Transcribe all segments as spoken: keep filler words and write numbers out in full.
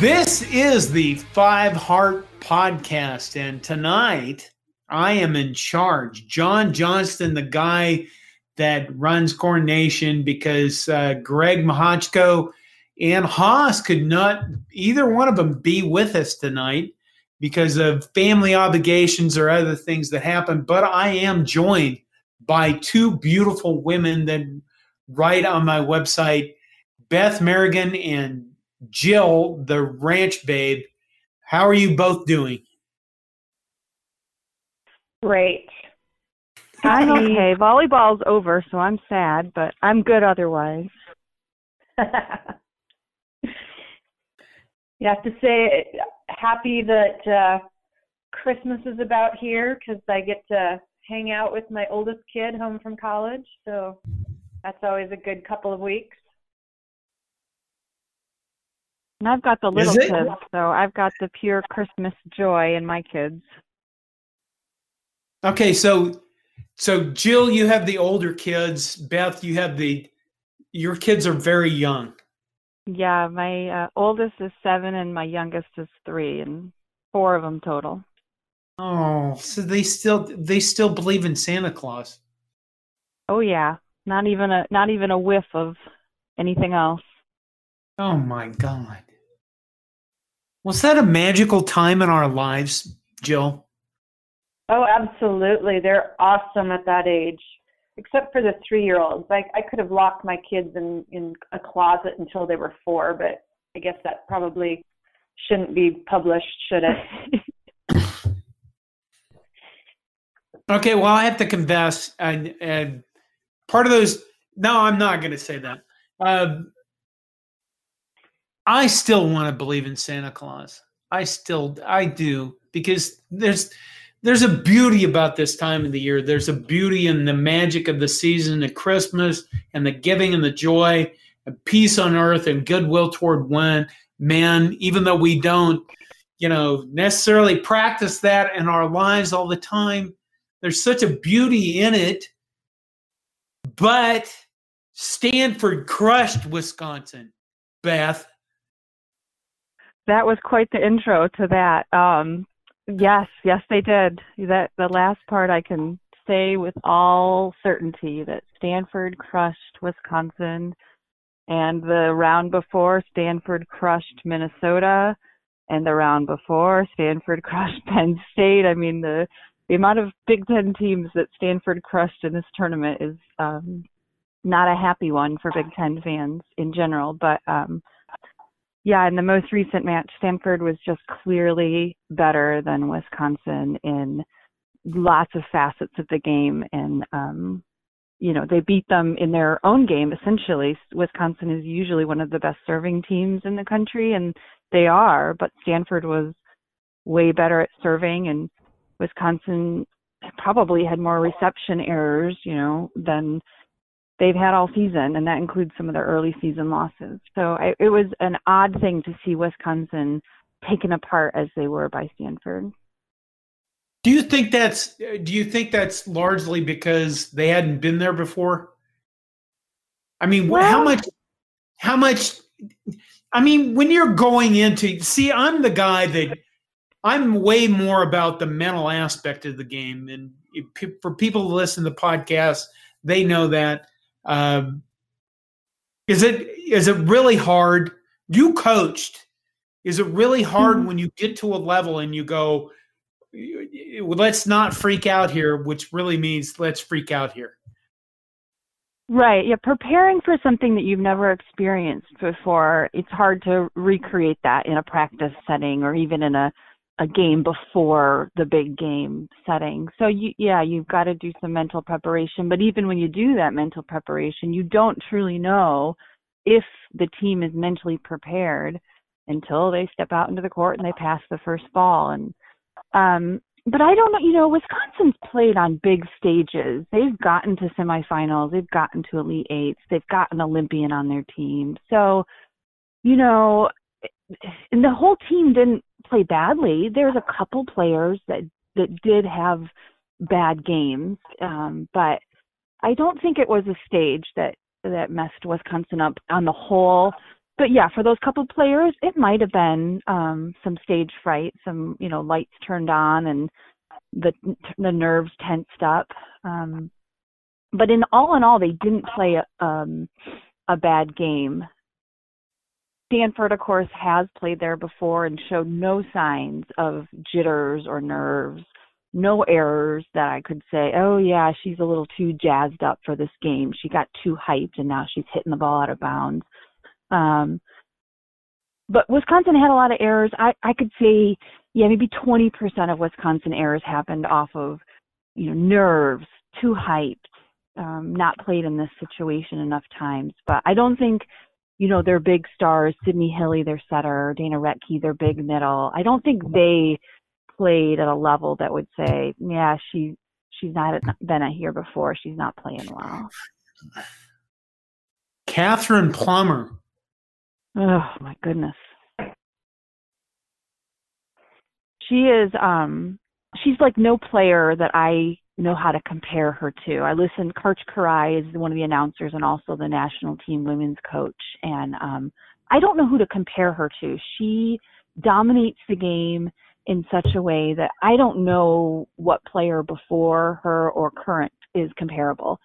This is the Five Heart Podcast, and tonight I am in charge. John Johnston, the guy that runs Corn Nation, because uh, Greg Mahochko and Haas could not, either one of them, be with us tonight because of family obligations or other things that happen. But I am joined by two beautiful women that write on my website, Beth Merrigan and Jill, the ranch babe. How are you both doing? Great. I'm okay. Volleyball's over, so I'm sad, but I'm good otherwise. You have to say happy that uh, Christmas is about here because I get to hang out with my oldest kid home from college, so that's always a good couple of weeks. And I've got the little kids, so I've got the pure Christmas joy in my kids. Okay, so so Jill, you have the older kids. Beth, you have the – your kids are very young. Yeah, my uh, oldest is seven and my youngest is three, and four of them total. Oh, so they still they still believe in Santa Claus. Oh yeah, not even a not even a whiff of anything else. Oh my God. Was that a magical time in our lives, Jill? Oh, absolutely. They're awesome at that age, except for the three-year-olds. I, I could have locked my kids in, in a closet until they were four, but I guess that probably shouldn't be published, should it? Okay, well, I have to confess, and, and part of those – no, I'm not going to say that. Uh, I still want to believe in Santa Claus. I still – I do, because there's – There's a beauty about this time of the year. There's a beauty in the magic of the season, the Christmas, and the giving and the joy, and peace on earth and goodwill toward one man, even though we don't, you know, necessarily practice that in our lives all the time. There's such a beauty in it. But Stanford crushed Wisconsin, Beth. That was quite the intro to that. Um Yes, yes, they did. That the last part I can say with all certainty that Stanford crushed Wisconsin, and the round before Stanford crushed Minnesota, and the round before Stanford crushed Penn State. I mean, the, the amount of Big Ten teams that Stanford crushed in this tournament is um, not a happy one for Big Ten fans in general, but um yeah, in the most recent match, Stanford was just clearly better than Wisconsin in lots of facets of the game. And, um, you know, they beat them in their own game, essentially. Wisconsin is usually one of the best serving teams in the country, and they are. But Stanford was way better at serving, and Wisconsin probably had more reception errors, you know, than they've had all season, and that includes some of their early season losses. So I, it was an odd thing to see Wisconsin taken apart as they were by Stanford. Do you think that's do you think that's largely because they hadn't been there before? I mean, well, how much how much I mean, when you're going into see, I'm the guy that I'm way more about the mental aspect of the game, and for people to listen to podcasts, they know that. Um, is it is it really hard? You coached. Is it really hard mm-hmm. when you get to a level and you go, let's not freak out here, which really means let's freak out here? Right. Yeah. Preparing for something that you've never experienced before, it's hard to recreate that in a practice setting or even in a, a game before the big game setting. So you, yeah, you've got to do some mental preparation, but even when you do that mental preparation, you don't truly know if the team is mentally prepared until they step out into the court and they pass the first ball. And um, but I don't know, you know, Wisconsin's played on big stages. They've gotten to semifinals. They've gotten to Elite Eights. They've got an Olympian on their team. So, you know, and the whole team didn't play badly. There's a couple players that, that did have bad games, um, but I don't think it was a stage that, that messed Wisconsin up on the whole. But yeah, for those couple players, it might have been um, some stage fright, some, you know, lights turned on and the the nerves tensed up. Um, but in all in all, they didn't play a, um, a bad game. Stanford, of course, has played there before and showed no signs of jitters or nerves, no errors that I could say, oh, yeah, she's a little too jazzed up for this game. She got too hyped, and now she's hitting the ball out of bounds. Um, but Wisconsin had a lot of errors. I, I could say, yeah, maybe twenty percent of Wisconsin errors happened off of, you know, nerves, too hyped, um, not played in this situation enough times. But I don't think – you know, their big stars, Sidney Hilly, their setter, Dana Retke, their big middle. I don't think they played at a level that would say, yeah, she she's not been here before. She's not playing well. Catherine Plummer. Oh, my goodness. She is, um, she's like no player that I know how to compare her to. I listened, Karch Kiraly is one of the announcers and also the national team women's coach. And um, I don't know who to compare her to. She dominates the game in such a way that I don't know what player before her or current is comparable.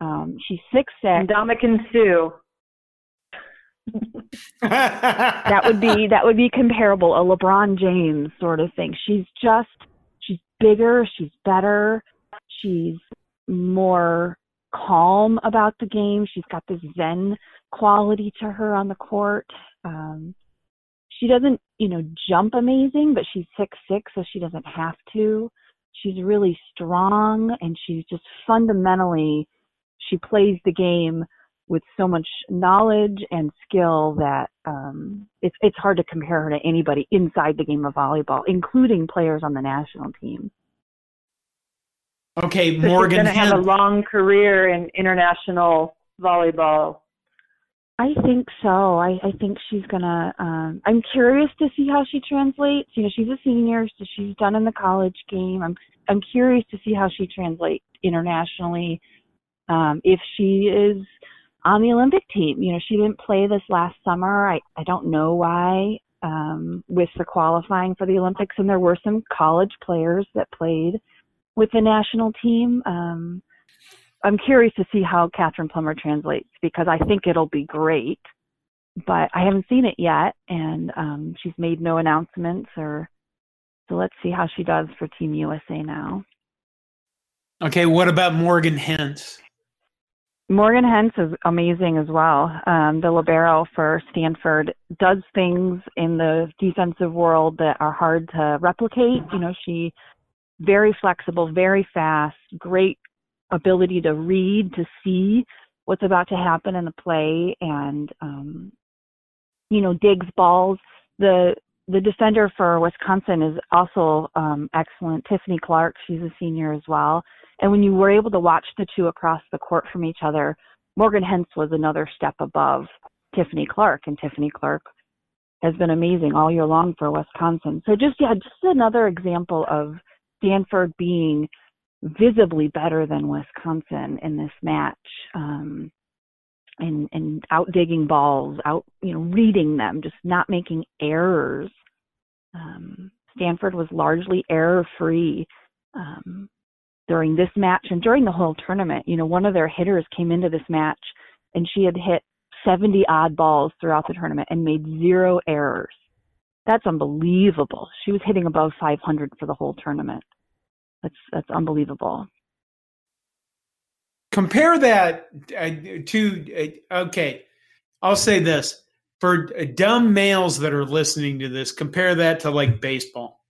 Um, she's six six. Dominican Sue. That would be, that would be comparable, a LeBron James sort of thing. She's just, she's bigger, she's better. She's more calm about the game. She's got this zen quality to her on the court. Um, she doesn't, you know, jump amazing, but she's six six, so she doesn't have to. She's really strong, and she's just fundamentally, she plays the game with so much knowledge and skill that um, it's it's hard to compare her to anybody inside the game of volleyball, including players on the national team. Okay, so Morgan Hentz. She's going to have a long career in international volleyball. I think so. I, I think she's going to um, – I'm curious to see how she translates. You know, she's a senior, so she's done in the college game. I'm I'm curious to see how she translates internationally um, if she is on the Olympic team. You know, she didn't play this last summer. I, I don't know why um, with the qualifying for the Olympics, and there were some college players that played with the national team. Um, I'm curious to see how Catherine Plummer translates because I think it'll be great, but I haven't seen it yet, and um, she's made no announcements. Or so let's see how she does for Team U S A now. Okay, what about Morgan Hentz? Morgan Hentz is amazing as well. Um, the libero for Stanford does things in the defensive world that are hard to replicate. You know, she very flexible, very fast, great ability to read, to see what's about to happen in the play, and, um, you know, digs balls. The the defender for Wisconsin is also um, excellent, Tiffany Clark. She's a senior as well. And when you were able to watch the two across the court from each other, Morgan Hentz was another step above Tiffany Clark, and Tiffany Clark has been amazing all year long for Wisconsin. So just, yeah, just another example of Stanford being visibly better than Wisconsin in this match, um, and, and out digging balls, out, you know, reading them, just not making errors. Um, Stanford was largely error-free um, during this match and during the whole tournament. You know, one of their hitters came into this match, and she had hit seventy-odd balls throughout the tournament and made zero errors. That's unbelievable. She was hitting above five hundred for the whole tournament. That's that's unbelievable. Compare that uh, to, uh, okay, I'll say this. For uh, dumb males that are listening to this, compare that to like baseball.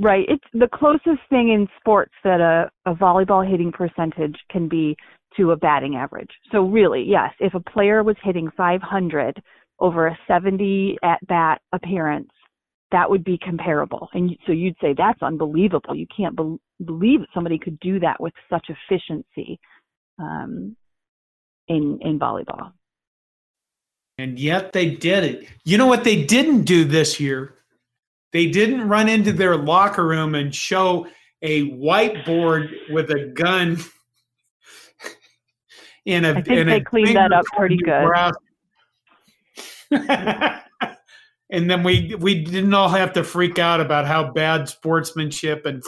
Right. It's the closest thing in sports that a, a volleyball hitting percentage can be to a batting average. So really, yes, if a player was hitting five hundred over a seventy at-bat appearance, that would be comparable. And so you'd say, that's unbelievable. You can't be- believe that somebody could do that with such efficiency um, in in volleyball. And yet they did it. You know what they didn't do this year? They didn't run into their locker room and show a whiteboard with a gun. in a, I think in they a cleaned that up pretty good. And then we we didn't all have to freak out about how bad sportsmanship and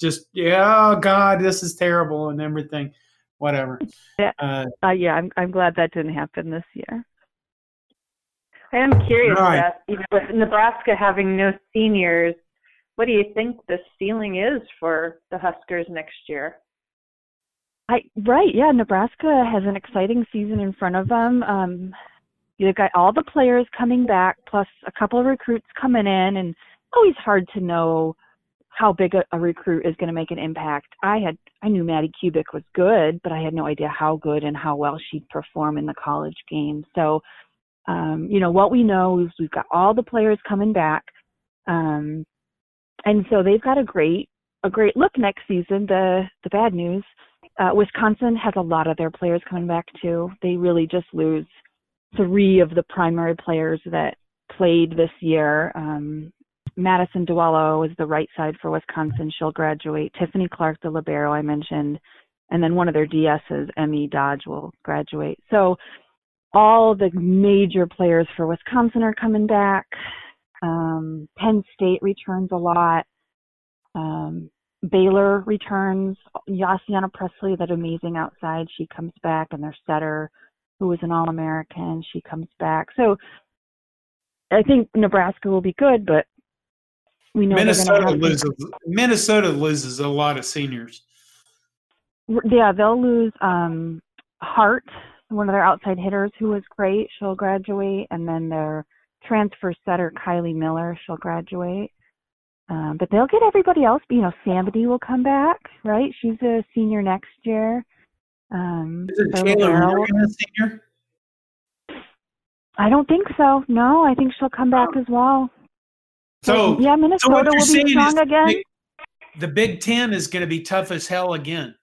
just, yeah, oh God, this is terrible and everything, whatever. Yeah, uh, uh, yeah I'm, I'm glad that didn't happen this year. I am curious, right. Beth, you know, with Nebraska having no seniors, what do you think the ceiling is for the Huskers next year? I Right, yeah, Nebraska has an exciting season in front of them. Um, they've got all the players coming back, plus a couple of recruits coming in, and always hard to know how big a, a recruit is going to make an impact. I had I knew Maddie Kubik was good, but I had no idea how good and how well she'd perform in the college game. So, Um, you know, what we know is we've got all the players coming back. Um, and so they've got a great, a great look next season. The, the bad news, uh, Wisconsin has a lot of their players coming back too. They really just lose three of the primary players that played this year. Um, Madison Diwello is the right side for Wisconsin. She'll graduate. Tiffany Clark, the libero I mentioned, and then one of their D S's, Emmy Dodge, will graduate. So, all the major players for Wisconsin are coming back. Um, Penn State returns a lot. Um, Baylor returns. Yassiana Presley, that amazing outside, she comes back. And their setter, who was an All-American, she comes back. So I think Nebraska will be good, but we know Minnesota have- loses. Minnesota loses a lot of seniors. Yeah, they'll lose um, Hart, one of their outside hitters, who was great. She'll graduate. And then their transfer setter, Kylie Miller, she'll graduate. Um, but they'll get everybody else. You know, Samedi will come back, right? She's a senior next year. Um, Is it Taylor Morgan a senior? I don't think so. No, I think she'll come back um, as well. So, so yeah, Minnesota so will be strong again. The Big, the Big Ten is going to be tough as hell again.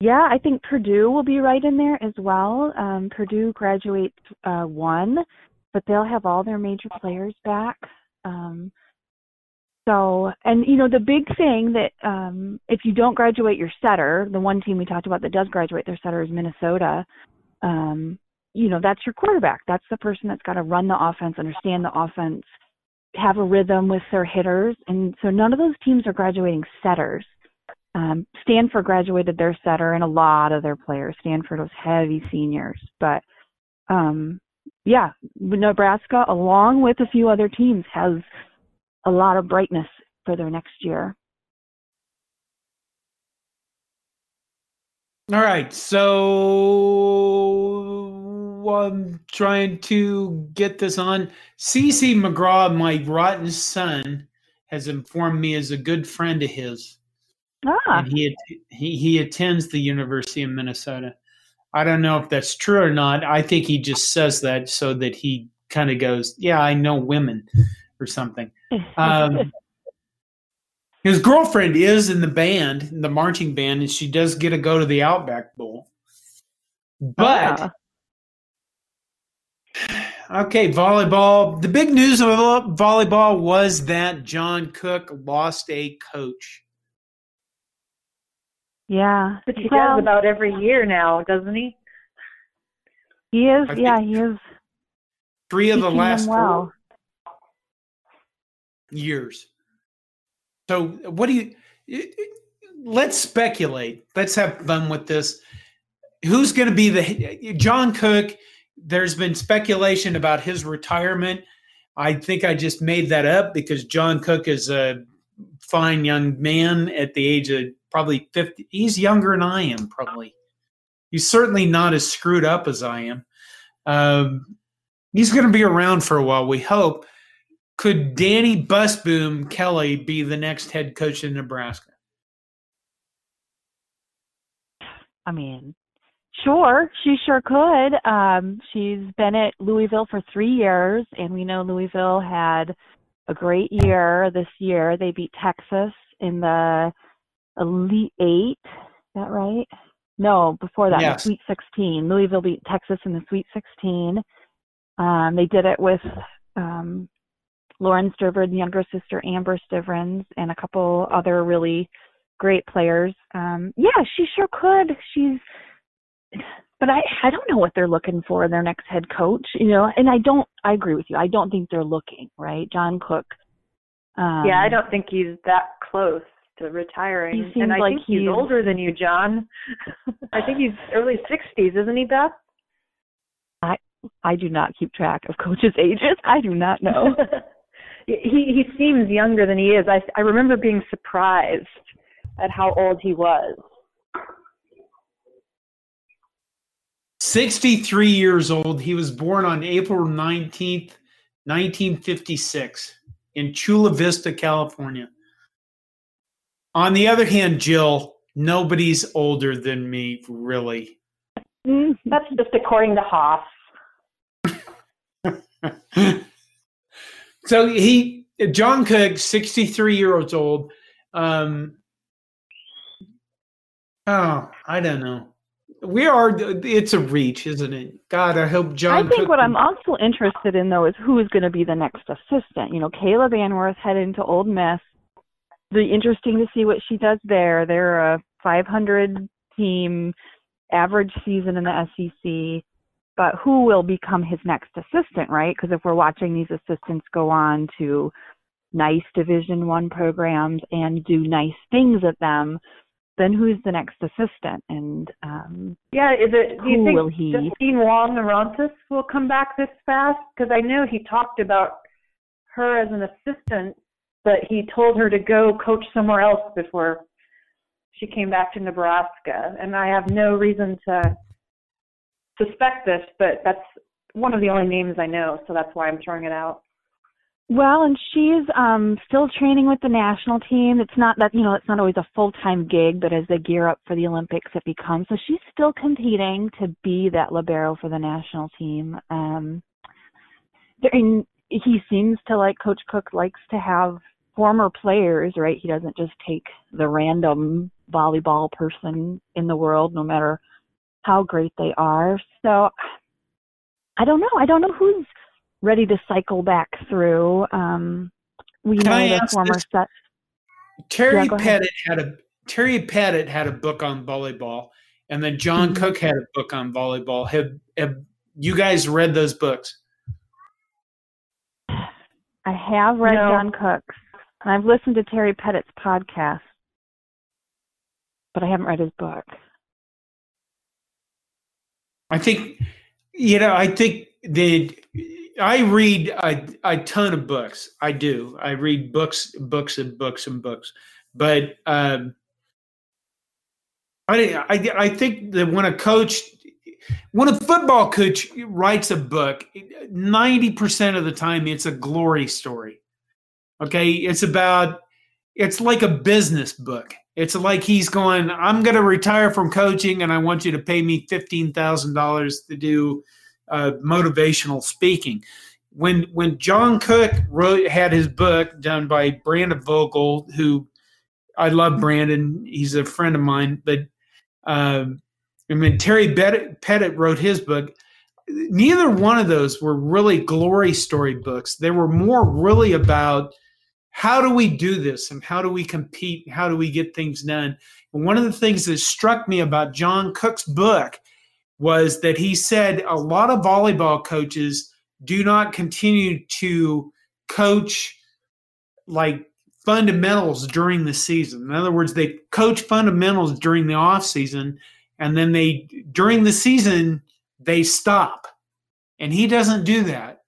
Yeah, I think Purdue will be right in there as well. Um, Purdue graduates uh, one, but they'll have all their major players back. Um, so, and, you know, the big thing that um, if you don't graduate your setter, the one team we talked about that does graduate their setter is Minnesota. Um, you know, that's your quarterback. That's the person that's got to run the offense, understand the offense, have a rhythm with their hitters. And so none of those teams are graduating setters. Um, Stanford graduated their setter and a lot of their players. Stanford was heavy seniors. But, um, yeah, Nebraska, along with a few other teams, has a lot of brightness for their next year. All right, so I'm trying to get this on. CeCe McGraw, my rotten son, has informed me is a good friend of his. Ah. And he, he he attends the University of Minnesota. I don't know if that's true or not. I think he just says that so that he kind of goes, yeah, I know women or something. Um, his girlfriend is in the band, in the marching band, and she does get to go to the Outback Bowl. But, ah. okay, volleyball. The big news of volleyball was that John Cook lost a coach. Yeah. But he well, does about every year now, doesn't he? He is, I yeah, he is. Three of the last well. four years. So what do you – let's speculate. Let's have fun with this. Who's going to be the – John Cook, there's been speculation about his retirement. I think I just made that up because John Cook is a fine young man at the age of – probably fifty. He's younger than I am, probably. He's certainly not as screwed up as I am. Um, he's going to be around for a while, we hope. Could Danny Busboom Kelly be the next head coach in Nebraska? I mean, Sure, she sure could. Um, she's been at Louisville for three years, and we know Louisville had a great year this year. They beat Texas in the Elite Eight. Is that right? No, before that, yes. The Sweet sixteen. Louisville beat Texas in the Sweet sixteen. Um, they did it with um, Lauren Stivrin's younger sister, Amber Stivrin, and a couple other really great players. Um, yeah, she sure could. She's... But I, I don't know what they're looking for in their next head coach, you know, and I don't, I agree with you. I don't think they're looking, right? John Cook. Um, yeah, I don't think he's that close to retiring. He seems and I like think he's, he's older than you, John. I think he's early sixties, isn't he, Beth? I I do not keep track of coaches' ages. I do not know. he he seems younger than he is. I, I remember being surprised at how old he was. sixty-three years old. He was born on April nineteenth, nineteen fifty-six, in Chula Vista, California. On the other hand, Jill, nobody's older than me, really. Mm, that's just according to Hoff. So he, John Cook, sixty-three years old. Um, oh, I don't know. We are. It's a reach, isn't it? God, I hope John. I think Cook what I'm also interested in, though, is who is going to be the next assistant. You know, Kayla Banworth headed to Ole Miss. It'll be interesting to see what she does there. They're a five hundred team, average season in the S E C. But who will become his next assistant, right? Because if we're watching these assistants go on to nice Division One programs and do nice things at them, then who's the next assistant? And um, yeah, is it? Do you think he... Justine Wong-Narantis will come back this fast? Because I know he talked about her as an assistant, but he told her to go coach somewhere else before she came back to Nebraska. And I have no reason to suspect this, but that's one of the only names I know, so that's why I'm throwing it out. Well, and she's um, still training with the national team. It's not that, you know, it's not always a full-time gig, but as they gear up for the Olympics, it becomes. So she's still competing to be that libero for the national team. Um, in, he seems to like, Coach Cook likes to have former players, right? He doesn't just take the random volleyball person in the world, no matter how great they are. So I don't know. I don't know who's ready to cycle back through. Um, we Can know I the former this? set. Terry yeah, Pettit had a Terry Pettit had a book on volleyball, and then John mm-hmm. Cook had a book on volleyball. Have have you guys read those books? I have read no. John Cook's, and I've listened to Terry Pettit's podcast, but I haven't read his book. I think, you know, I think the. I read a, a ton of books. I do. I read books, books, and books, and books. But um, I, I, I think that when a coach, when a football coach writes a book, ninety percent of the time it's a glory story. Okay, it's about, it's like a business book. It's like he's going, I'm going to retire from coaching, and I want you to pay me fifteen thousand dollars to do. Uh, motivational speaking. When when John Cook wrote had his book done by Brandon Vogel, who I love Brandon, he's a friend of mine. But um, and when Terry Pettit wrote his book, neither one of those were really glory story books. They were more really about how do we do this and how do we compete and how do we get things done. And one of the things that struck me about John Cook's book was that he said a lot of volleyball coaches do not continue to coach like fundamentals during the season. In other words, they coach fundamentals during the off season, and then they during the season they stop. And he doesn't do that.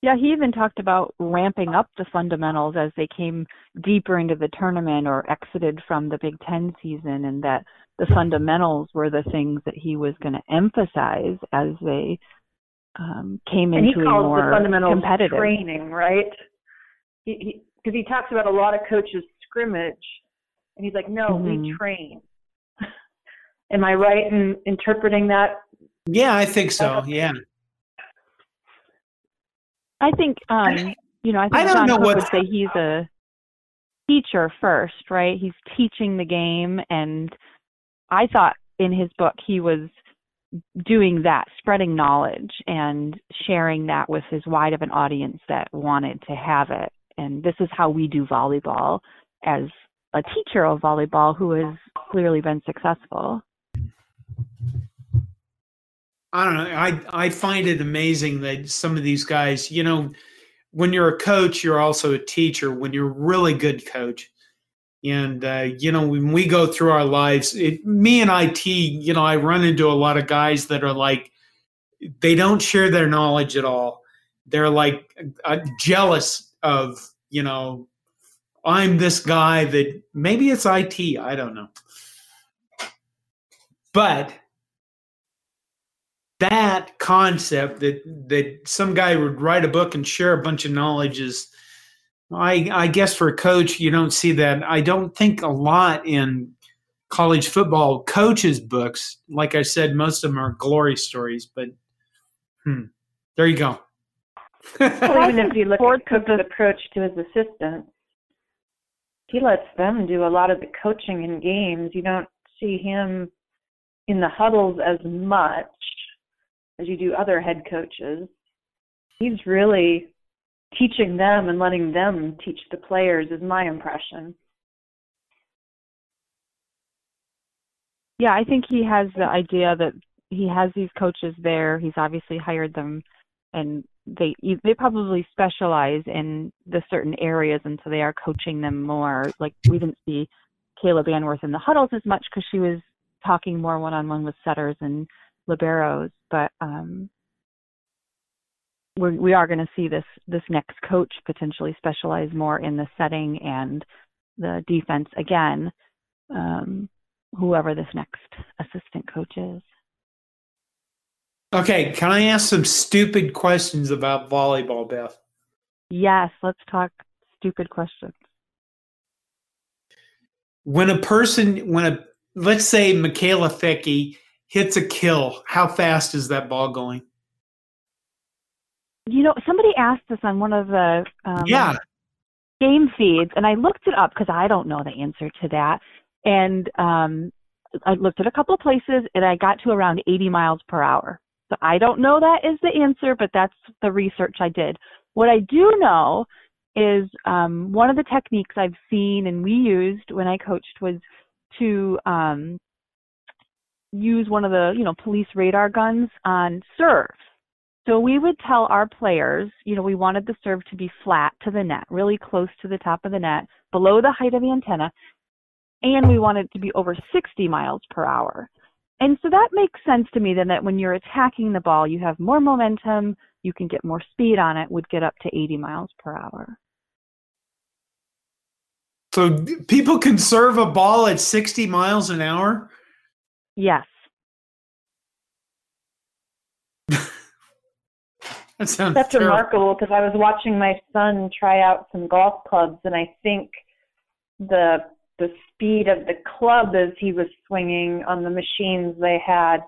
Yeah, he even talked about ramping up the fundamentals as they came deeper into the tournament or exited from the Big Ten season, and that the fundamentals were the things that he was going to emphasize as they um, came and into a more competitive training, right? Because he, he, he talks about a lot of coaches scrimmage, and he's like, no, mm-hmm. we train. Am I right in interpreting that? Yeah, I think so. Yeah. I think, um, you know, I think I don't John know Cook what would say he's a teacher first, right? He's teaching the game. And I thought in his book, he was doing that, spreading knowledge and sharing that with as wide of an audience that wanted to have it. And this is how we do volleyball as a teacher of volleyball who has clearly been successful. I don't know. I, I find it amazing that some of these guys, you know, when you're a coach, you're also a teacher, when you're a really good coach. And, uh, you know, when we go through our lives, it, me and I T, you know, I run into a lot of guys that are like, they don't share their knowledge at all. They're like uh, jealous of, you know, I'm this guy that maybe it's I T. I don't know. But that concept that, that some guy would write a book and share a bunch of knowledge is, I, I guess for a coach, you don't see that. I don't think a lot in college football coaches' books. Like I said, most of them are glory stories, but hmm, there you go. Well, even if you look at Cook's approach to his assistants, he lets them do a lot of the coaching in games. You don't see him in the huddles as much as you do other head coaches. He's really teaching them and letting them teach the players is my impression. Yeah, I think he has the idea that he has these coaches there. He's obviously hired them, and they they probably specialize in the certain areas, and so they are coaching them more. Like, we didn't see Kayla Banworth in the huddles as much because she was talking more one-on-one with setters and liberos, but um We're, we are going to see this this next coach potentially specialize more in the setting and the defense again, um, whoever this next assistant coach is. Okay, can I ask some stupid questions about volleyball, Beth? Yes, let's talk stupid questions. When a person, when a let's say Michaela Fecky hits a kill, how fast is that ball going? You know, somebody asked this on one of the um, yeah. game feeds, and I looked it up because I don't know the answer to that. And um, I looked at a couple of places, and I got to around eighty miles per hour. So I don't know that is the answer, but that's the research I did. What I do know is um, one of the techniques I've seen and we used when I coached was to um, use one of the, you know, police radar guns on serves. So we would tell our players, you know, we wanted the serve to be flat to the net, really close to the top of the net, below the height of the antenna, and we wanted it to be over sixty miles per hour. And so that makes sense to me then that when you're attacking the ball, you have more momentum, you can get more speed on it, would get up to eighty miles per hour. So people can serve a ball at sixty miles an hour? Yes. That sounds That's terrible. Remarkable because I was watching my son try out some golf clubs, and I think the the speed of the club as he was swinging on the machines they had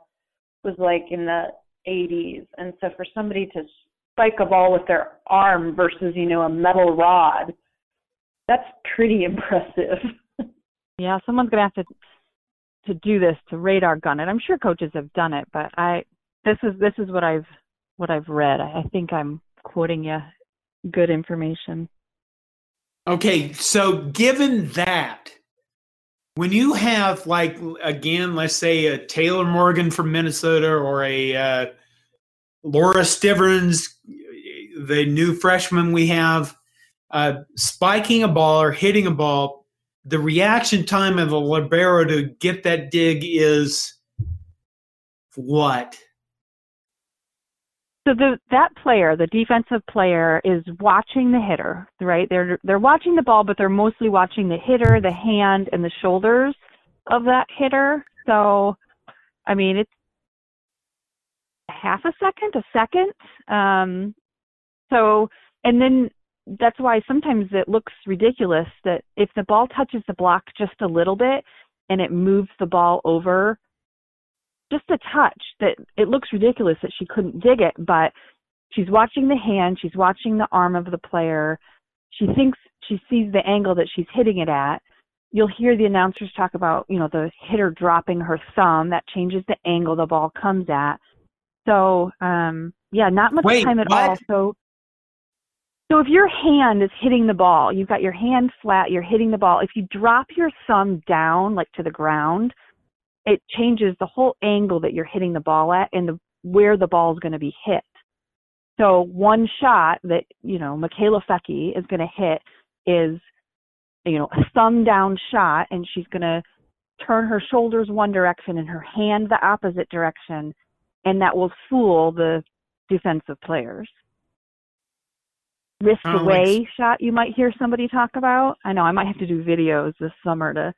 was like in the eighties. And so for somebody to spike a ball with their arm versus, you know, a metal rod, that's pretty impressive. Yeah, someone's going to have to to do this, to radar gun it. I'm sure coaches have done it, but I this is this is what I've what I've read. I think I'm quoting you good information. Okay. So given that, when you have like, again, let's say a Taylor Morgan from Minnesota or a uh, Laura Stiverins, the new freshman we have, uh, spiking a ball or hitting a ball, the reaction time of a libero to get that dig is what? So the, that player, the defensive player, is watching the hitter, right? They're they're watching the ball, but they're mostly watching the hitter, the hand, and the shoulders of that hitter. So, I mean, it's half a second, a second. Um, so, and then that's why sometimes it looks ridiculous that if the ball touches the block just a little bit and it moves the ball over just a touch that it looks ridiculous that she couldn't dig it, but she's watching the hand, she's watching the arm of the player. She thinks she sees the angle that she's hitting it at. You'll hear the announcers talk about, you know, the hitter dropping her thumb. That changes the angle the ball comes at. So, um, yeah, not much Wait, time at what? all. So, so if your hand is hitting the ball, you've got your hand flat, you're hitting the ball. If you drop your thumb down, like to the ground, it changes the whole angle that you're hitting the ball at and the, where the ball is going to be hit. So one shot that, you know, Michaela Fecky is going to hit is, you know, a thumb down shot, and she's going to turn her shoulders one direction and her hand the opposite direction, and that will fool the defensive players. Wrist oh, away like... shot you might hear somebody talk about. I know I might have to do videos this summer to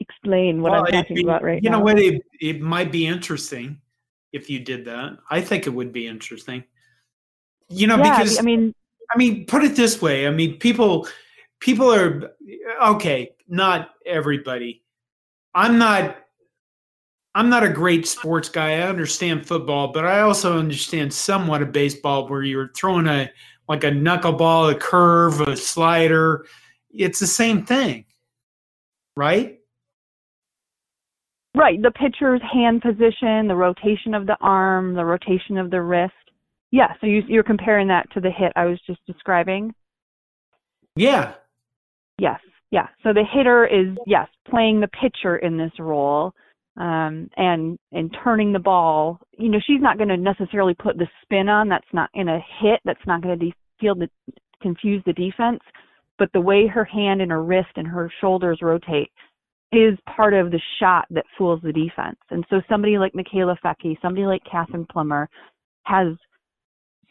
explain what well, I'm talking be, about right you now. You know what? It, it might be interesting if you did that. I think it would be interesting. You know, yeah, because I mean, I mean, put it this way. I mean, people, people are okay. Not everybody. I'm not. I'm not a great sports guy. I understand football, but I also understand somewhat of baseball, where you're throwing a like a knuckleball, a curve, a slider. It's the same thing, right? Right. The pitcher's hand position, the rotation of the arm, the rotation of the wrist. Yeah. So you, you're comparing that to the hit I was just describing? Yeah. Yes. Yeah. So the hitter is, yes, playing the pitcher in this role. Um, and, and turning the ball, you know, she's not going to necessarily put the spin on. That's not in a hit. That's not going to de- confuse the defense. But the way her hand and her wrist and her shoulders rotate is part of the shot that fools the defense. And so somebody like Michaela Fecky, somebody like Catherine Plummer has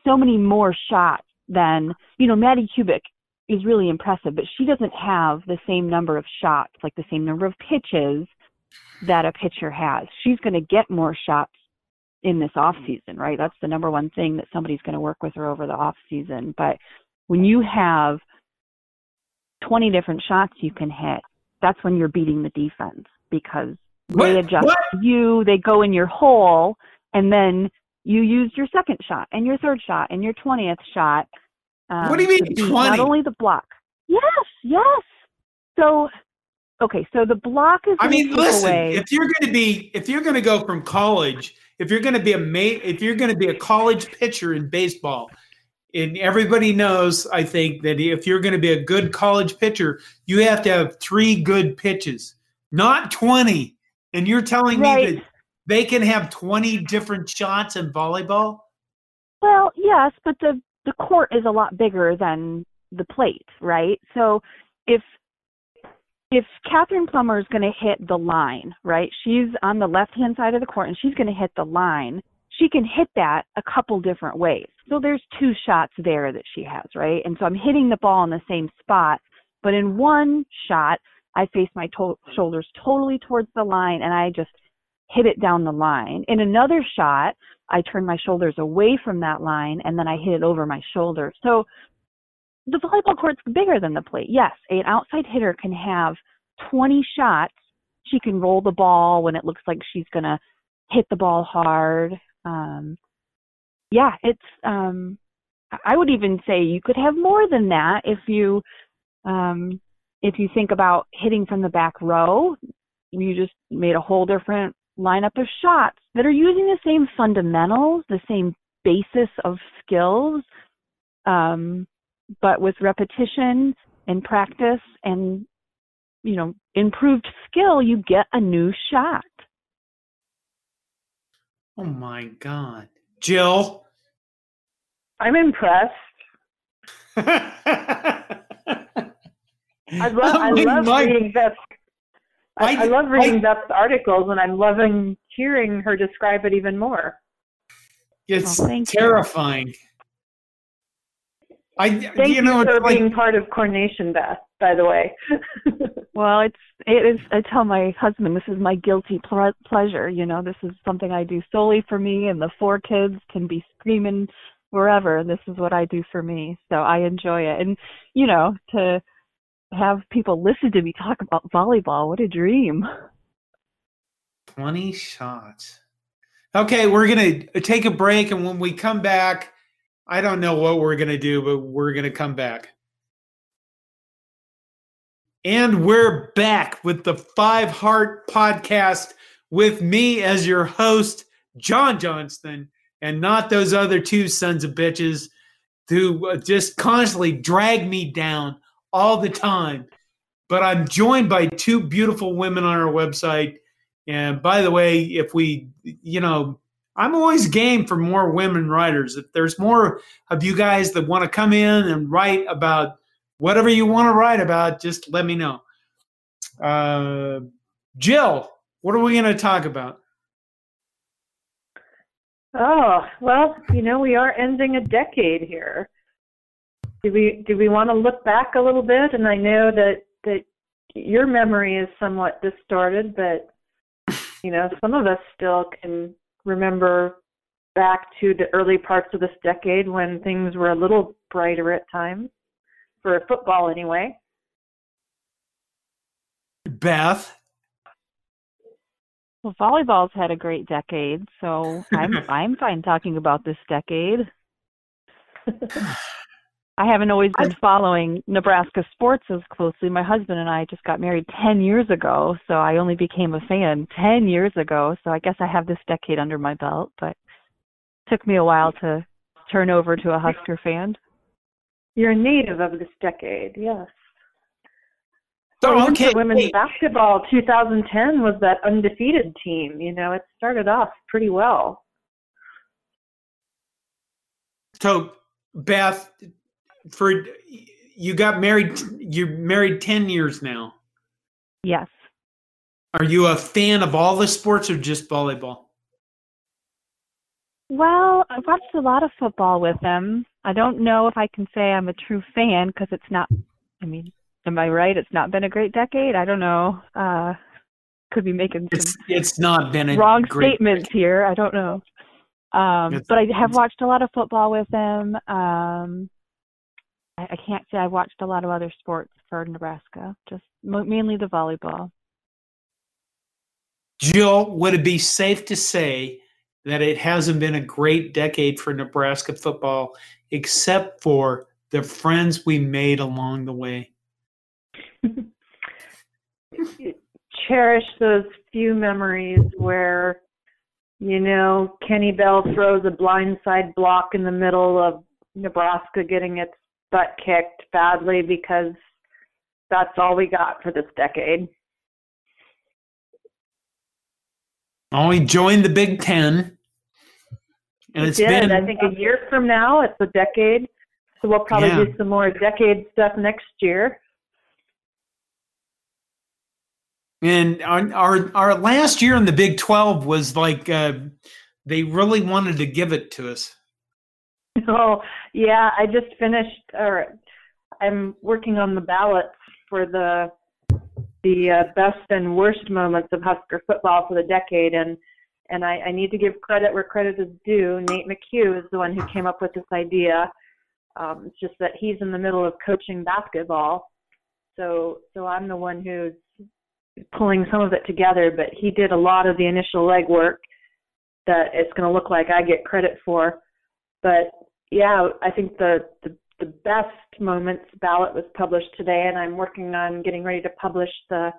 so many more shots than, you know, Maddie Kubik is really impressive, but she doesn't have the same number of shots, like the same number of pitches that a pitcher has. She's going to get more shots in this off season, right? That's the number one thing that somebody's going to work with her over the off season. But when you have twenty different shots you can hit, that's when you're beating the defense, because what? they adjust what? you, they go in your hole, and then you use your second shot and your third shot and your twentieth shot. Um, what do you mean twenty? Not only the block. Yes, yes. So Okay, so the block is. I mean, listen. Away. If you're going to be, if you're going to go from college, if you're going to be a mate, if you're going to be a college pitcher in baseball, and everybody knows, I think that if you're going to be a good college pitcher, you have to have three good pitches, not twenty. And you're telling right. me that they can have twenty different shots in volleyball? Well, yes, but the the court is a lot bigger than the plate, right? So if If Catherine Plummer is going to hit the line, right, she's on the left-hand side of the court, and she's going to hit the line, she can hit that a couple different ways. So there's two shots there that she has, right? And so I'm hitting the ball in the same spot, but in one shot, I face my to- shoulders totally towards the line, and I just hit it down the line. In another shot, I turn my shoulders away from that line, and then I hit it over my shoulder. So the volleyball court's bigger than the plate. Yes, an outside hitter can have twenty shots. She can roll the ball when it looks like she's going to hit the ball hard. Um, yeah, it's um, – I would even say you could have more than that if you um, if you think about hitting from the back row. You just made a whole different lineup of shots that are using the same fundamentals, the same basis of skills. Um But with repetition and practice and, you know, improved skill, you get a new shot. Oh, my God. Jill? I'm impressed. I love, I love my, reading Beth's I, I, I love reading Beth's articles, and I'm loving hearing her describe it even more. It's oh, terrifying. You. I, Thank you, you know, for like, being part of Corn Nation, Beth, by the way. Well, it's it is. I tell my husband this is my guilty pl- pleasure. You know, this is something I do solely for me, and the four kids can be screaming wherever. This is what I do for me, so I enjoy it. And, you know, to have people listen to me talk about volleyball, what a dream. twenty shots. Okay, we're going to take a break, and when we come back, I don't know what we're going to do, but we're going to come back. And we're back with the Five Heart Podcast with me as your host, John Johnston, and not those other two sons of bitches who just constantly drag me down all the time. But I'm joined by two beautiful women on our website. And by the way, if we, you know, I'm always game for more women writers. If there's more of you guys that want to come in and write about whatever you want to write about, just let me know. Uh, Jill, what are we going to talk about? Oh, well, you know, we are ending a decade here. Do we, do we want to look back a little bit? And I know that, that your memory is somewhat distorted, but, you know, some of us still can remember back to the early parts of this decade when things were a little brighter at times, for football anyway. Beth? Well, volleyball's had a great decade, so I'm I'm fine talking about this decade. I haven't always been following Nebraska sports as closely. My husband and I just got married ten years ago, so I only became a fan ten years ago, so I guess I have this decade under my belt, but it took me a while to turn over to a Husker fan. You're a native of this decade, yes. So, well, okay. Women's wait. basketball two thousand ten was that undefeated team. You know, it started off pretty well. So, Beth, for you got married, you're married ten years now. Yes. Are you a fan of all the sports or just volleyball? Well, I watched a lot of football with them. I don't know if I can say I'm a true fan because it's not, I mean, am I right? It's not been a great decade. I don't know. Uh, could be making some it's, it's not been a wrong great statements decade. Here. I don't know. Um, but I have watched a lot of football with them. Um, I, I can't say I watched a lot of other sports for Nebraska, just mainly the volleyball. Jill, would it be safe to say that it hasn't been a great decade for Nebraska football, except for the friends we made along the way? Cherish those few memories where, you know, Kenny Bell throws a blindside block in the middle of Nebraska getting its butt kicked badly, because that's all we got for this decade. Oh, he joined the Big Ten. And it's been, I think, a year from now, it's a decade. So we'll probably yeah. do some more decade stuff next year. And our our, our last year in the Big twelve was like uh, they really wanted to give it to us. Oh, yeah. I just finished, or I'm working on the ballots for the the uh, best and worst moments of Husker football for the decade, and and I, I need to give credit where credit is due. Nate McHugh is the one who came up with this idea. Um, it's just that he's in the middle of coaching basketball, so so I'm the one who's pulling some of it together, but he did a lot of the initial legwork that it's going to look like I get credit for. But, yeah, I think the, the the best moments ballot was published today, and I'm working on getting ready to publish the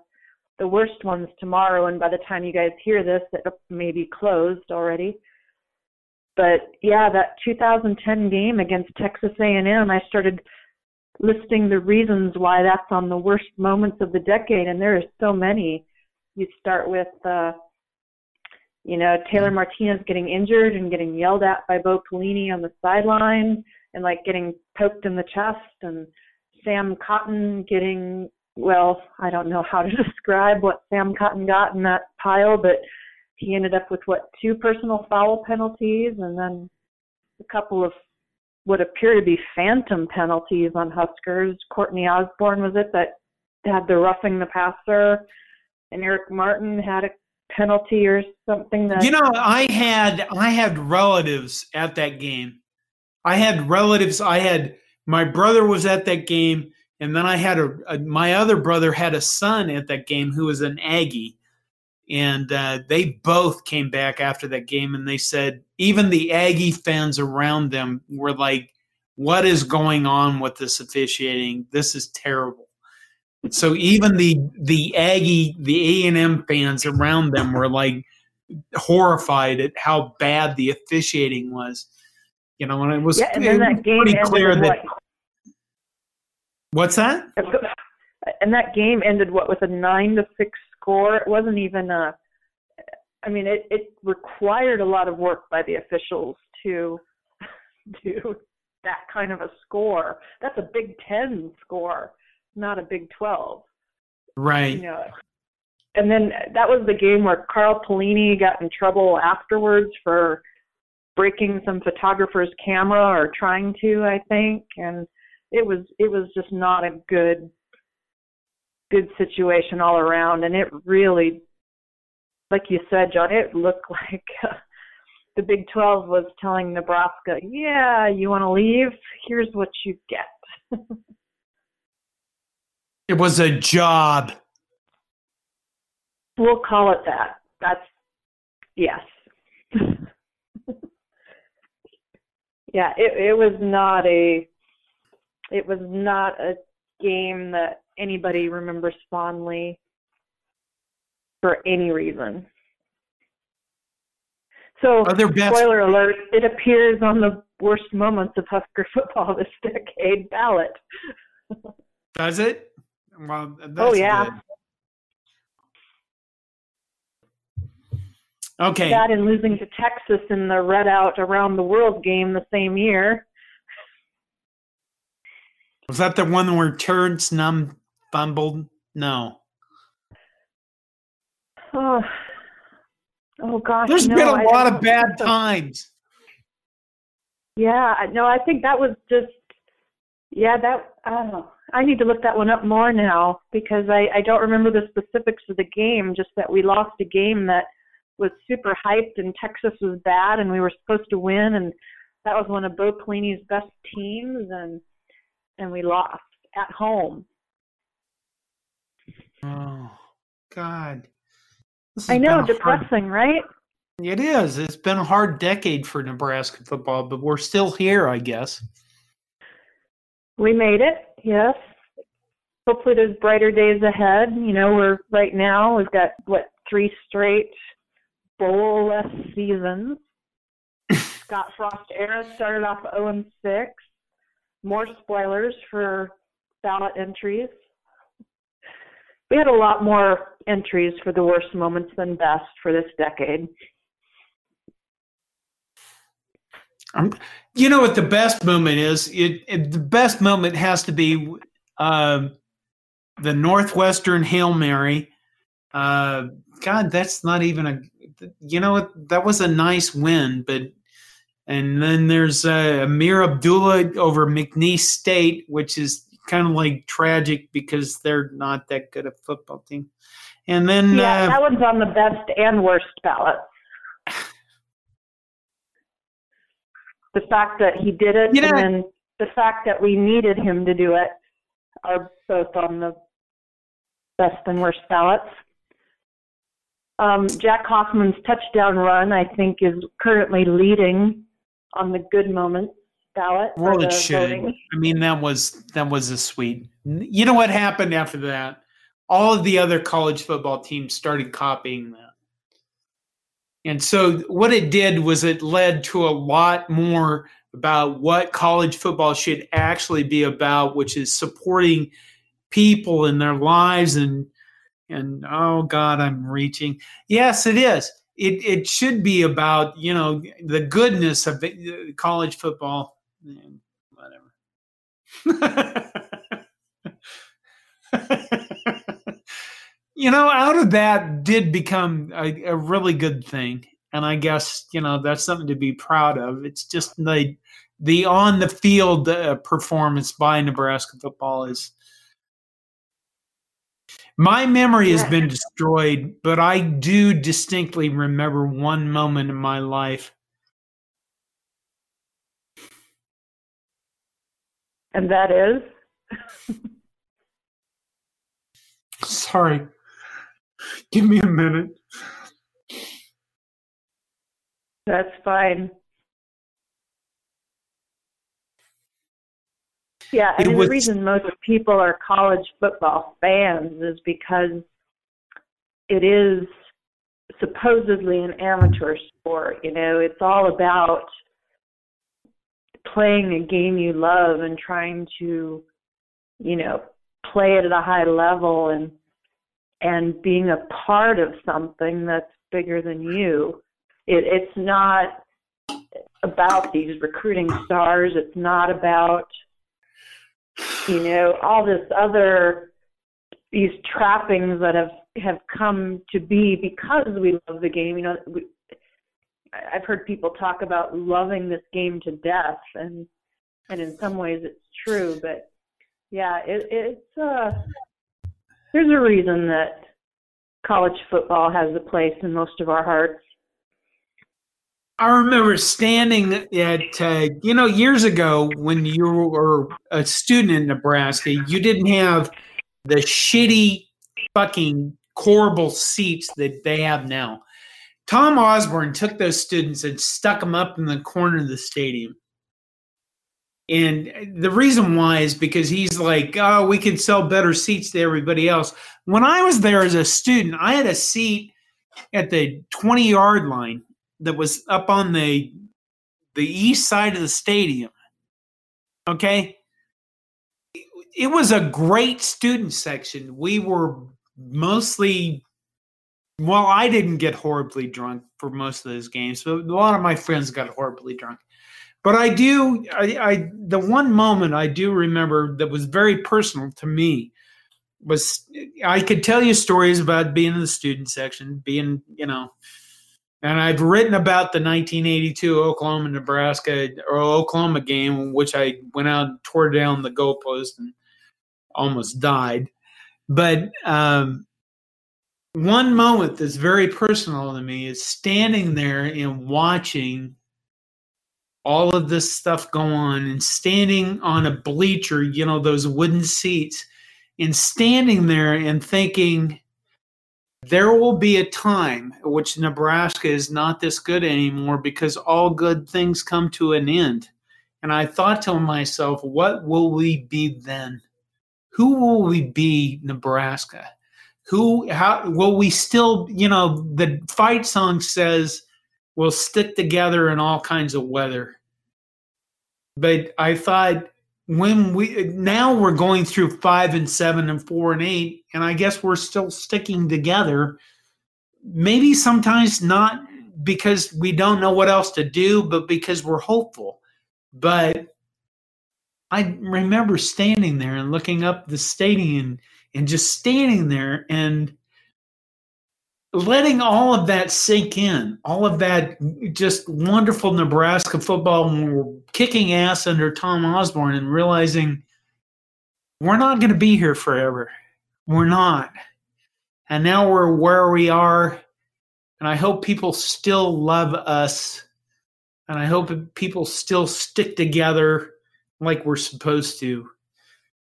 the worst ones tomorrow, and by the time you guys hear this, it may be closed already. But, yeah, that two thousand ten game against Texas A and M, I started listing the reasons why that's on the worst moments of the decade, and there are so many. You start with, uh, you know, Taylor Martinez getting injured and getting yelled at by Bo Pelini on the sideline, and like getting poked in the chest, and Sam Cotton getting, well, I don't know how to describe what Sam Cotton got in that pile, but he ended up with, what, two personal foul penalties, and then a couple of what appear to be phantom penalties on Huskers. Courtney Osborne was it that had the roughing the passer, and Eric Martin had a penalty or something. That, you know, I had I had relatives at that game. I had relatives. I had my brother was at that game, and then I had a, a my other brother had a son at that game who was an Aggie, And uh, they both came back after that game, and they said even the Aggie fans around them were like, what is going on with this officiating? This is terrible. So even the the Aggie, the A and M fans around them were like horrified at how bad the officiating was. You know, and it was, yeah, and then that game pretty clear that what? – What's that? And that game ended, what, with a nine to six score? It wasn't even a – I mean, it, it required a lot of work by the officials to do that kind of a score. That's a Big Ten score, not a Big twelve. Right. You know, and then that was the game where Carl Pelini got in trouble afterwards for breaking some photographer's camera, or trying to, I think. And it was it was just not a good good situation all around. And it really, like you said, John, it looked like uh, the Big twelve was telling Nebraska, yeah, you want to leave? Here's what you get. It was a job. We'll call it that. That's, yes. Yeah, it, it was not a it was not a game that anybody remembers fondly for any reason. So, spoiler alert, it appears on the worst moments of Husker football this decade ballot. Does it? Well, that's oh, yeah. Good. Okay. That and losing to Texas in the Red Out Around the World game the same year. Was that the one where Terrence Numb fumbled? No. Oh. Oh gosh! There's no, been a lot of bad times. Yeah, no, I think that was just. Yeah, that. I don't know. I need to look that one up more now, because I, I don't remember the specifics of the game. Just that we lost a game that was super hyped, and Texas was bad, and we were supposed to win, and that was one of Bo Pelini's best teams, and and we lost at home. Oh God. I know, depressing, hard, right? It is. It's been a hard decade for Nebraska football, but we're still here, I guess. We made it, yes. Hopefully there's brighter days ahead. You know, we're right now, we've got, what, three straight bowl-less seasons. Scott Frost era started off oh and six. More spoilers for ballot entries. We had a lot more entries for the worst moments than best for this decade. Um, you know what the best moment is? It, it the best moment has to be uh, the Northwestern Hail Mary. Uh, God, that's not even a. You know what? That was a nice win, but and then there's uh, Amir Abdullah over McNeese State, which is kind of like tragic because they're not that good a football team. And then yeah, uh, that one's on the best and worst ballot. The fact that he did it, you know, and then the fact that we needed him to do it are both on the best and worst ballots. Um, Jack Hoffman's touchdown run, I think, is currently leading on the good moments ballot. Well, it should. Voting. I mean, that was that was a sweet. You know what happened after that? All of the other college football teams started copying that, and so what it did was it led to a lot more about what college football should actually be about, which is supporting people in their lives and and oh God, I'm reaching. Yes, it is. It it should be about, you know, the goodness of college football. Man, whatever. You know, out of that did become a, a really good thing, and I guess, you know, that's something to be proud of. It's just the the on the field uh, performance by Nebraska football is. My memory has been destroyed, but I do distinctly remember one moment in my life. And that is? Sorry. Give me a minute. That's fine. Yeah, I mean, was, the reason most people are college football fans is because it is supposedly an amateur sport. You know, it's all about playing a game you love and trying to, you know, play it at a high level and and being a part of something that's bigger than you. It, it's not about these recruiting stars. It's not about, you know, all this other, these trappings that have, have come to be because we love the game. You know, we, I've heard people talk about loving this game to death, and and in some ways it's true, but yeah, it, it's, uh, there's a reason that college football has a place in most of our hearts. I remember standing at, uh, you know, years ago when you were a student in Nebraska, you didn't have the shitty fucking horrible seats that they have now. Tom Osborne took those students and stuck them up in the corner of the stadium. And the reason why is because he's like, oh, we can sell better seats to everybody else. When I was there as a student, I had a seat at the twenty-yard line that was up on the the east side of the stadium, okay? It was a great student section. We were mostly, well, I didn't get horribly drunk for most of those games, but a lot of my friends got horribly drunk. But I do, I, I the one moment I do remember that was very personal to me was, I could tell you stories about being in the student section, being, you know, and I've written about the nineteen eighty-two Oklahoma, Nebraska, or Oklahoma game, in which I went out and tore down the goalpost and almost died. But um, one moment that's very personal to me is standing there and watching all of this stuff go on and standing on a bleacher, you know, those wooden seats, and standing there and thinking, there will be a time at which Nebraska is not this good anymore because all good things come to an end. And I thought to myself, what will we be then? Who will we be, Nebraska? Who, how will we still, you know, the fight song says, we'll stick together in all kinds of weather. But I thought, when we now we're going through five and seven and four and eight, and I guess we're still sticking together. Maybe sometimes not because we don't know what else to do, but because we're hopeful. But I remember standing there and looking up the stadium and just standing there and letting all of that sink in, all of that just wonderful Nebraska football when we're kicking ass under Tom Osborne and realizing we're not going to be here forever. We're not. And now we're where we are, and I hope people still love us, and I hope people still stick together like we're supposed to.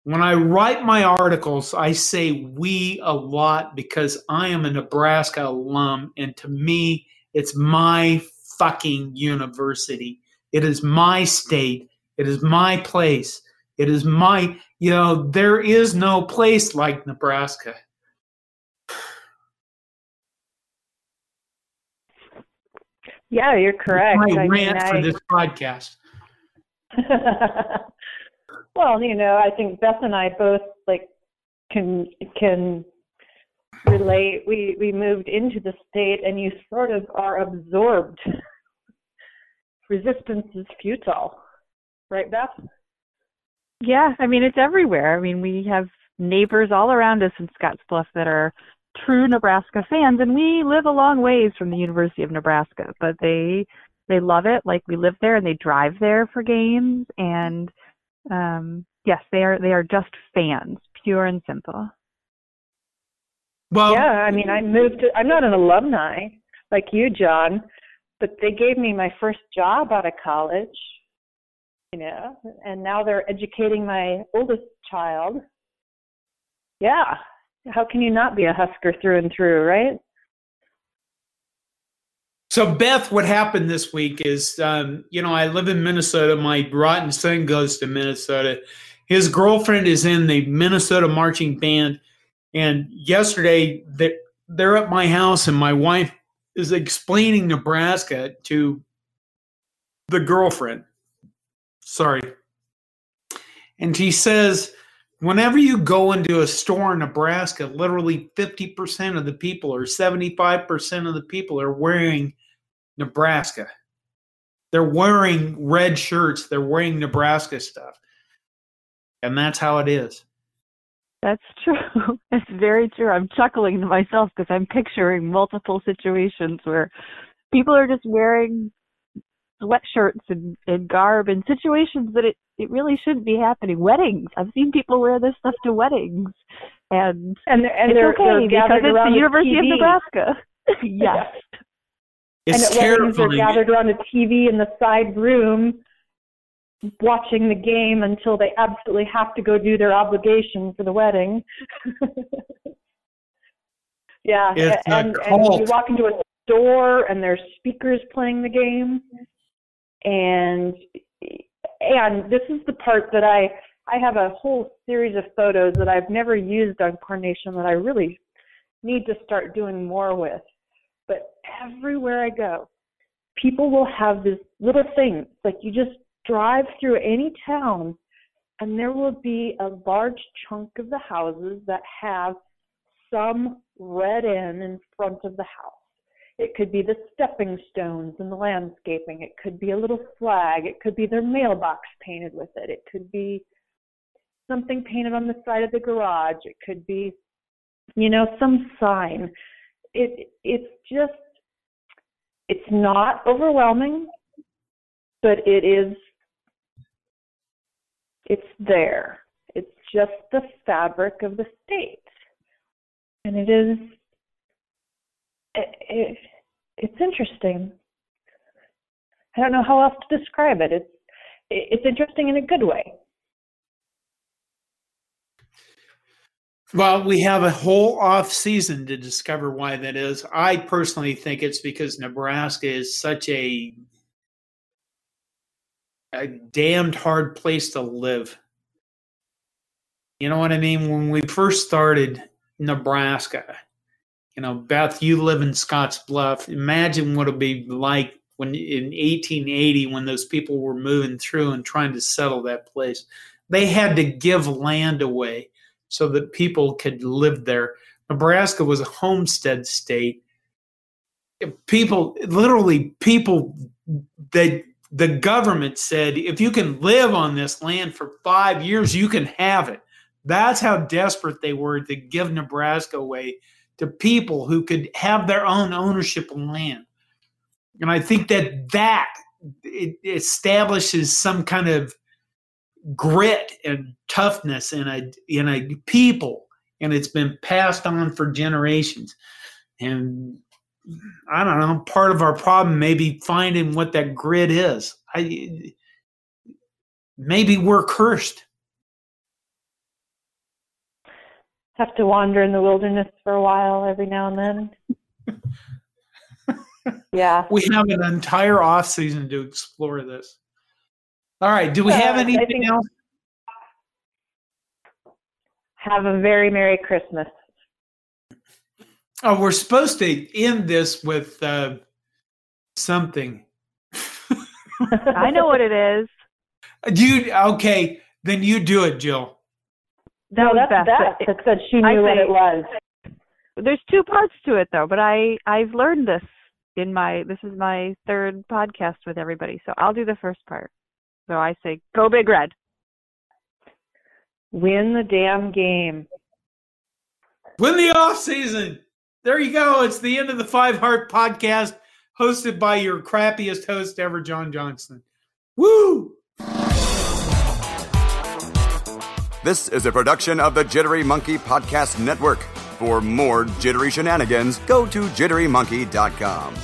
When I write my articles, I say we a lot because I am a Nebraska alum, and to me, it's my fucking university. It is my state. It is my place. It is my, you know, there is no place like Nebraska. Yeah, you're correct. That's my I rant mean, I... for this podcast. Well, you know, I think Beth and I both like can can relate. We we moved into the state, and you sort of are absorbed. Resistance is futile, right, Beth? Yeah, I mean, it's everywhere. I mean, we have neighbors all around us in Scottsbluff that are true Nebraska fans, and we live a long ways from the University of Nebraska, but they they love it. Like, we live there, and they drive there for games, and Um, yes, they are. They are just fans, pure and simple. Well, yeah. I mean, I moved to, I'm not an alumni like you, John, but they gave me my first job out of college. You know, and now they're educating my oldest child. Yeah, how can you not be a Husker through and through, right? So, Beth, what happened this week is, um, you know, I live in Minnesota. My rotten son goes to Minnesota. His girlfriend is in the Minnesota marching band. And yesterday, they're at my house, and my wife is explaining Nebraska to the girlfriend. Sorry. And she says, whenever you go into a store in Nebraska, literally fifty percent of the people or seventy-five percent of the people are wearing Nebraska. They're wearing red shirts. They're wearing Nebraska stuff. And that's how it is. That's true. That's very true. I'm chuckling to myself because I'm picturing multiple situations where people are just wearing sweatshirts and, and garb in situations that it, it really shouldn't be happening. Weddings. I've seen people wear this stuff to weddings. And, and, and it's they're, okay they're because it's the University of Nebraska. Yes. It's and terrifying. They're gathered around a T V in the side room watching the game until they absolutely have to go do their obligation for the wedding. Yeah. It's and, and you walk into a store and there's speakers playing the game. And and this is the part that I, I have a whole series of photos that I've never used on Corn Nation that I really need to start doing more with. But everywhere I go, people will have this little thing. It's like you just drive through any town, and there will be a large chunk of the houses that have some red N in front of the house. It could be the stepping stones and the landscaping. It could be a little flag. It could be their mailbox painted with it. It could be something painted on the side of the garage. It could be, you know, some sign. It it's just, it's not overwhelming, but it is, it's there. It's just the fabric of the state. And it is, It, it, it's interesting. I don't know how else to describe it. It's it's interesting in a good way. Well, we have a whole off season to discover why that is. I personally think it's because Nebraska is such a a damned hard place to live. You know what I mean? When we first started Nebraska, you know, Beth, you live in Scottsbluff. Imagine what it'll be like when in eighteen eighty when those people were moving through and trying to settle that place. They had to give land away so that people could live there. Nebraska was a homestead state. People, literally people, that the government said, if you can live on this land for five years, you can have it. That's how desperate they were to give Nebraska away to people who could have their own ownership of land. And I think that that it establishes some kind of grit and toughness in a in a people, and it's been passed on for generations. And I don't know, part of our problem may be finding what that grit is. I maybe we're cursed. Have to wander in the wilderness for a while every now and then. Yeah. We have an entire off season to explore this. All right. Do we uh, have anything else? Have a very Merry Christmas. Oh, we're supposed to end this with uh, something. I know what it is. Do you, okay. Then you do it, Jill. That no, was that's Beth that, that said she knew I what say, it was. There's two parts to it, though, but I, I've learned this in my, this is my third podcast with everybody, so I'll do the first part. So I say, go Big Red. Win the damn game. Win the off season. There you go. It's the end of the Five Heart Podcast, hosted by your crappiest host ever, John Johnston. Woo! This is a production of the Jittery Monkey Podcast Network. For more jittery shenanigans, go to jittery monkey dot com.